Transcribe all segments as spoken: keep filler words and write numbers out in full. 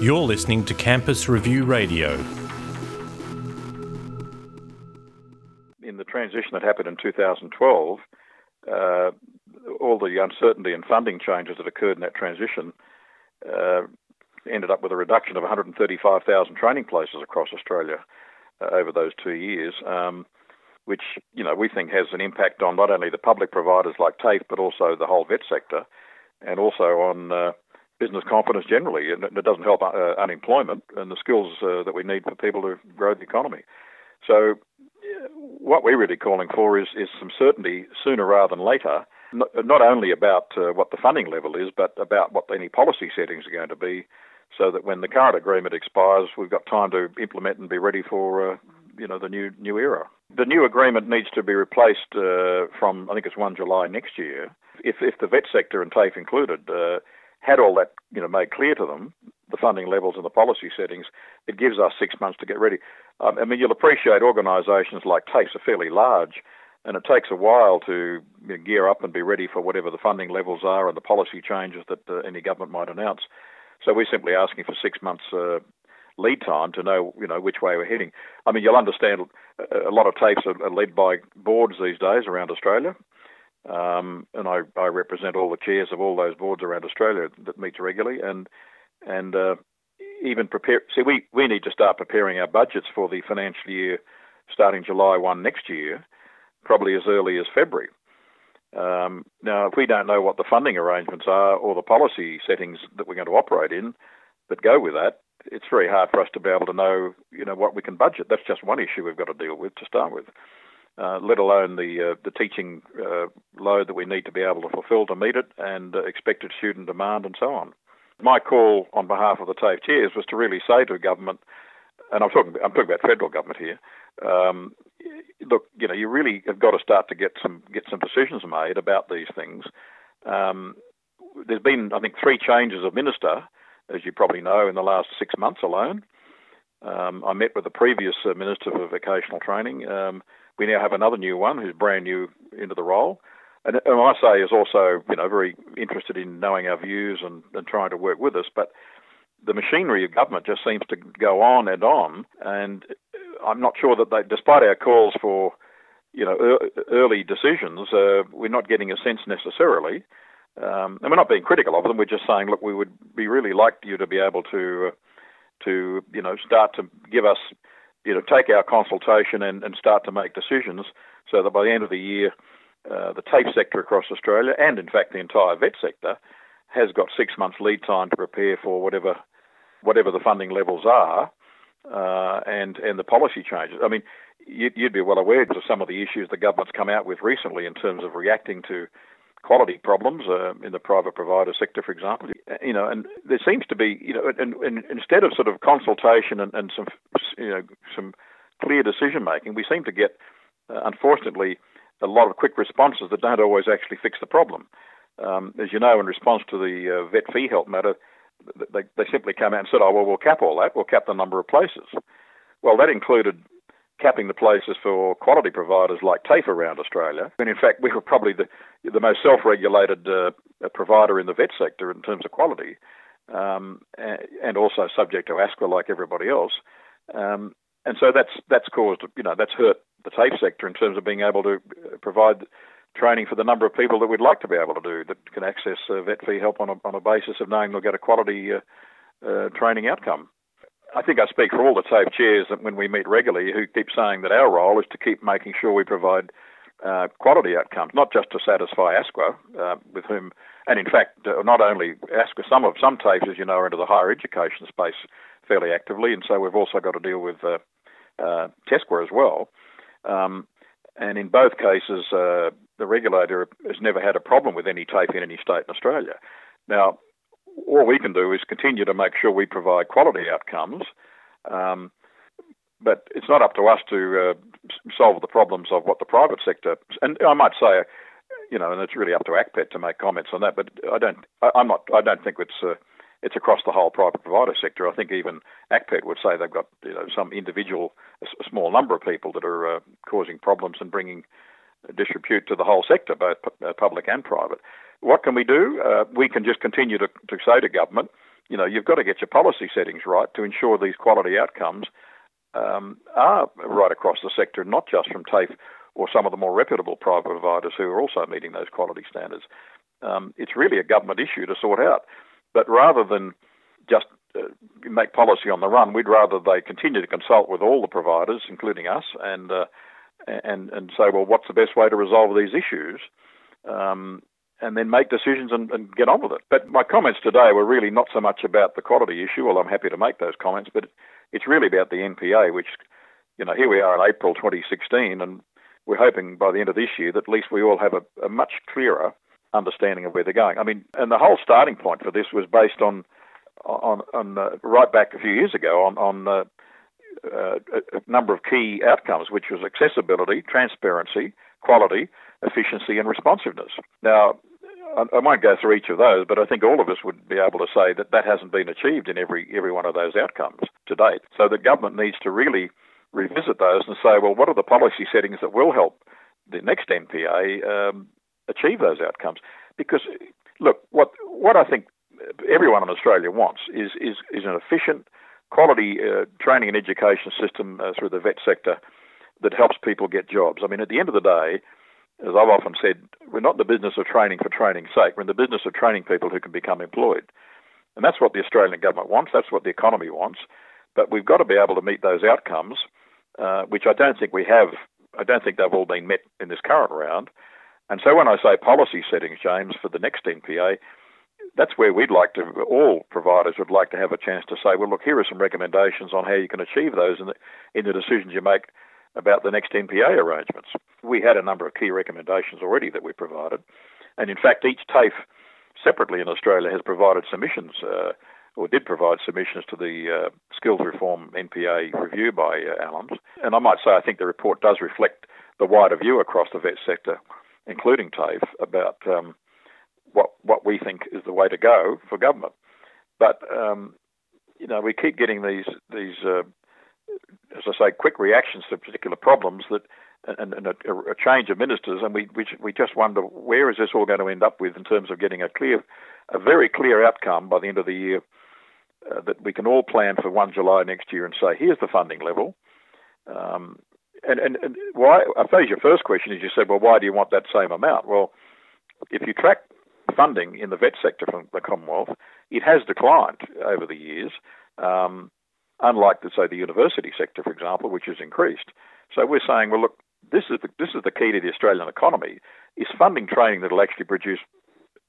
You're listening to Campus Review Radio. In the transition that happened in two thousand twelve, uh, all the uncertainty and funding changes that occurred in that transition uh, ended up with a reduction of one hundred thirty-five thousand training places across Australia uh, over those two years, um, which, you know, we think has an impact on not only the public providers like TAFE, but also the whole VET sector, and also on uh, business confidence generally. And it doesn't help uh, unemployment and the skills uh, that we need for people to grow the economy. So what we're really calling for is, is some certainty sooner rather than later, not, not only about uh, what the funding level is, but about what any policy settings are going to be, so that when the current agreement expires, we've got time to implement and be ready for uh, you know, the new new era. The new agreement needs to be replaced uh, from, I think it's the first of July next year. If if the VET sector and TAFE included uh, had all that, you know, made clear to them, the funding levels and the policy settings, it gives us six months to get ready. Um, I mean, you'll appreciate organisations like TAFE are fairly large, and it takes a while to, you know, gear up and be ready for whatever the funding levels are and the policy changes that uh, any government might announce. So we're simply asking for six months uh, lead time to know, you know, which way we're heading. I mean, you'll understand a lot of TAFEs are led by boards these days around Australia, um, and I, I represent all the chairs of all those boards around Australia that meet regularly, and and uh, even prepare. See, we, we need to start preparing our budgets for the financial year starting July first next year, probably as early as February. Um, now, if we don't know what the funding arrangements are or the policy settings that we're going to operate in that go with that, it's very hard for us to be able to know, you know, what we can budget. That's just one issue we've got to deal with to start with, uh, let alone the uh, the teaching uh, load that we need to be able to fulfil to meet it, and uh, expected student demand and so on. My call on behalf of the TAFE chairs was to really say to government, and I'm talking I'm talking about federal government here, um, look, you know, you really have got to start to get some get some decisions made about these things. Um, there's been, I think, three changes of minister, as you probably know, in the last six months alone. Um, I met with the previous uh, Minister for Vocational Training. Um, we now have another new one who's brand new into the role. And, and I say is also, you know, very interested in knowing our views and, and trying to work with us. But the machinery of government just seems to go on and on. And I'm not sure that they, despite our calls for, you know, er, early decisions, uh, we're not getting a sense necessarily. Um, and we're not being critical of them. We're just saying, look, we would be really like you to be able to, uh, to you know, start to give us, you know, take our consultation and, and start to make decisions, so that by the end of the year, uh, the TAFE sector across Australia, and in fact the entire VET sector, has got six months lead time to prepare for whatever, whatever the funding levels are, uh, and and the policy changes. I mean, you'd, you'd be well aware of some of the issues the government's come out with recently in terms of reacting to quality problems uh, in the private provider sector, for example. You know, and there seems to be, you know, and, and instead of sort of consultation and, and some, you know, some clear decision making, we seem to get, uh, unfortunately, a lot of quick responses that don't always actually fix the problem. Um, as you know, in response to the uh, VET fee help matter, they, they simply came out and said, "Oh well, we'll cap all that. We'll cap the number of places." Well, that included capping the places for quality providers like TAFE around Australia. And in fact, we were probably the the most self-regulated uh, provider in the VET sector in terms of quality, um, and also subject to ASQA like everybody else. Um, and so that's that's caused, you know, that's hurt the TAFE sector in terms of being able to provide training for the number of people that we'd like to be able to do that can access uh, VET fee help on a, on a basis of knowing they'll get a quality uh, uh, training outcome. I think I speak for all the TAFE chairs that when we meet regularly, who keep saying that our role is to keep making sure we provide uh, quality outcomes, not just to satisfy ASQA, uh, with whom, and in fact, uh, not only ASQA, some of some TAFEs, as you know, are into the higher education space fairly actively, and so we've also got to deal with uh, uh, TESQA as well. Um, and in both cases, uh, the regulator has never had a problem with any TAFE in any state in Australia. Now, all we can do is continue to make sure we provide quality outcomes, um, but it's not up to us to uh, solve the problems of what the private sector. And I might say, you know, and it's really up to ACPET to make comments on that. But I don't, I, I'm not, I don't think it's uh, it's across the whole private provider sector. I think even ACPET would say they've got, you know, some individual, a small number of people that are uh, causing problems and bringing disrepute to the whole sector, both public and private. What can we do? Uh, we can just continue to, to say to government, you know, you've got to get your policy settings right to ensure these quality outcomes um, are right across the sector, not just from TAFE or some of the more reputable private providers who are also meeting those quality standards. Um, it's really a government issue to sort out. But rather than just uh, make policy on the run, we'd rather they continue to consult with all the providers, including us, and uh, and and say, well, what's the best way to resolve these issues, um, and then make decisions and, and get on with it. But my comments today were really not so much about the quality issue, although I'm happy to make those comments, but it's really about the N P A, which, you know, here we are in April twenty sixteen, and we're hoping by the end of this year that at least we all have a, a much clearer understanding of where they're going. I mean, and the whole starting point for this was based on, on, on uh, right back a few years ago on, on uh, uh, a number of key outcomes, which was accessibility, transparency, quality, efficiency, and responsiveness. Now, I, I won't go through each of those, but I think all of us would be able to say that that hasn't been achieved in every every one of those outcomes to date. So the government needs to really revisit those and say, well, what are the policy settings that will help the next N P A um, achieve those outcomes? Because, look, what what I think everyone in Australia wants is is, is an efficient, quality uh, training and education system uh, through the VET sector that helps people get jobs. I mean, at the end of the day, as I've often said, we're not in the business of training for training's sake. We're in the business of training people who can become employed. And that's what the Australian government wants. That's what the economy wants. But we've got to be able to meet those outcomes, uh, which I don't think we have. I don't think they've all been met in this current round. And so when I say policy settings, James, for the next N P A, that's where we'd like to, all providers would like to have a chance to say, well, look, here are some recommendations on how you can achieve those in the, in the decisions you make about the next N P A arrangements. We had a number of key recommendations already that we provided. And in fact, each TAFE separately in Australia has provided submissions, uh, or did provide submissions to the uh, Skills Reform N P A review by uh, Allens. And I might say I think the report does reflect the wider view across the VET sector, including TAFE, about um, what what we think is the way to go for government. But, um, you know, we keep getting these, these uh, as I say, quick reactions to particular problems that and, and a, a change of ministers, and we, we we just wonder where is this all going to end up with in terms of getting a clear, a very clear outcome by the end of the year uh, that we can all plan for the first of July next year and say, here's the funding level. Um And, and, and why? I suppose your first question is you said, well, why do you want that same amount? Well, if you track funding in the VET sector from the Commonwealth, it has declined over the years, um, unlike, the, say, the university sector, for example, which has increased. So we're saying, well, look, this is the, this is the key to the Australian economy, is funding training that will actually produce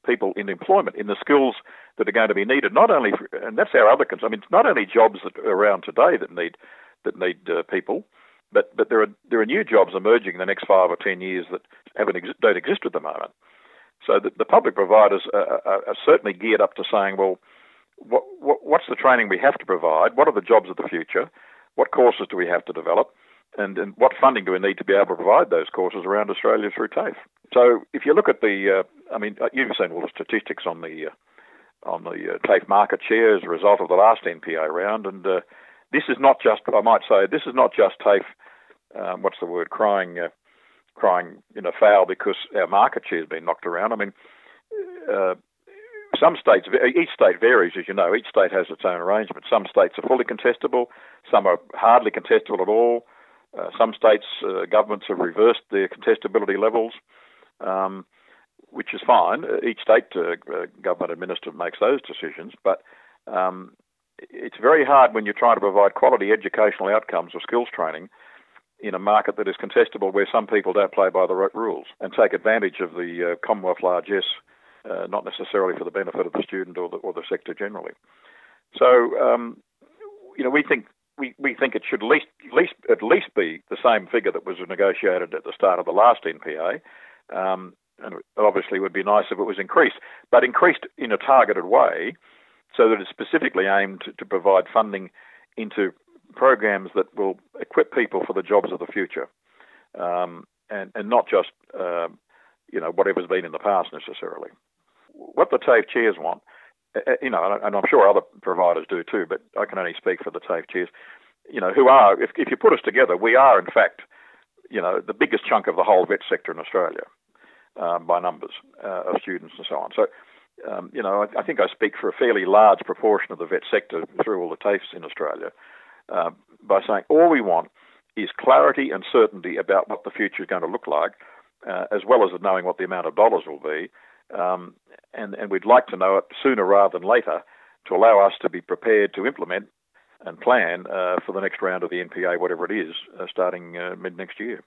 people in employment, in the skills that are going to be needed, not only, for, and that's our other concern, I mean, it's not only jobs that are around today that need, that need uh, people, But but there are there are new jobs emerging in the next five or ten years that haven't ex- don't exist at the moment. So the, the public providers are, are, are certainly geared up to saying, well, what, what what's the training we have to provide? What are the jobs of the future? What courses do we have to develop? And, and what funding do we need to be able to provide those courses around Australia through TAFE? So if you look at the, uh, I mean, you've seen all the statistics on the uh, on the uh, TAFE market share as a result of the last N P A round, and uh, this is not just, I might say, this is not just TAFE, um, what's the word, crying, uh, crying, you know, foul because our market share has been knocked around. I mean, uh, some states, each state varies, as you know. Each state has its own arrangement. Some states are fully contestable. Some are hardly contestable at all. Uh, some states, uh, governments have reversed their contestability levels, um, which is fine. Each state uh, uh, government administrator makes those decisions, but Um, it's very hard when you're trying to provide quality educational outcomes or skills training in a market that is contestable where some people don't play by the right rules and take advantage of the uh, Commonwealth largesse, uh, not necessarily for the benefit of the student or the, or the sector generally. So, um, you know, we think we, we think it should at least, at least at least be the same figure that was negotiated at the start of the last N P A. Um, and obviously it would be nice if it was increased, but increased in a targeted way, so that it's specifically aimed to provide funding into programs that will equip people for the jobs of the future, um, and, and not just, uh, you know, whatever's been in the past necessarily. What the TAFE chairs want, uh, you know, and I'm sure other providers do too, but I can only speak for the TAFE chairs, you know, who are, if, if you put us together, we are in fact, you know, the biggest chunk of the whole VET sector in Australia uh, by numbers uh, of students and so on. So um, you know, I, I think I speak for a fairly large proportion of the VET sector through all the TAFEs in Australia uh, by saying all we want is clarity and certainty about what the future is going to look like, uh, as well as knowing what the amount of dollars will be. Um, and, and we'd like to know it sooner rather than later to allow us to be prepared to implement and plan uh, for the next round of the N P A, whatever it is, uh, starting uh, mid-next year.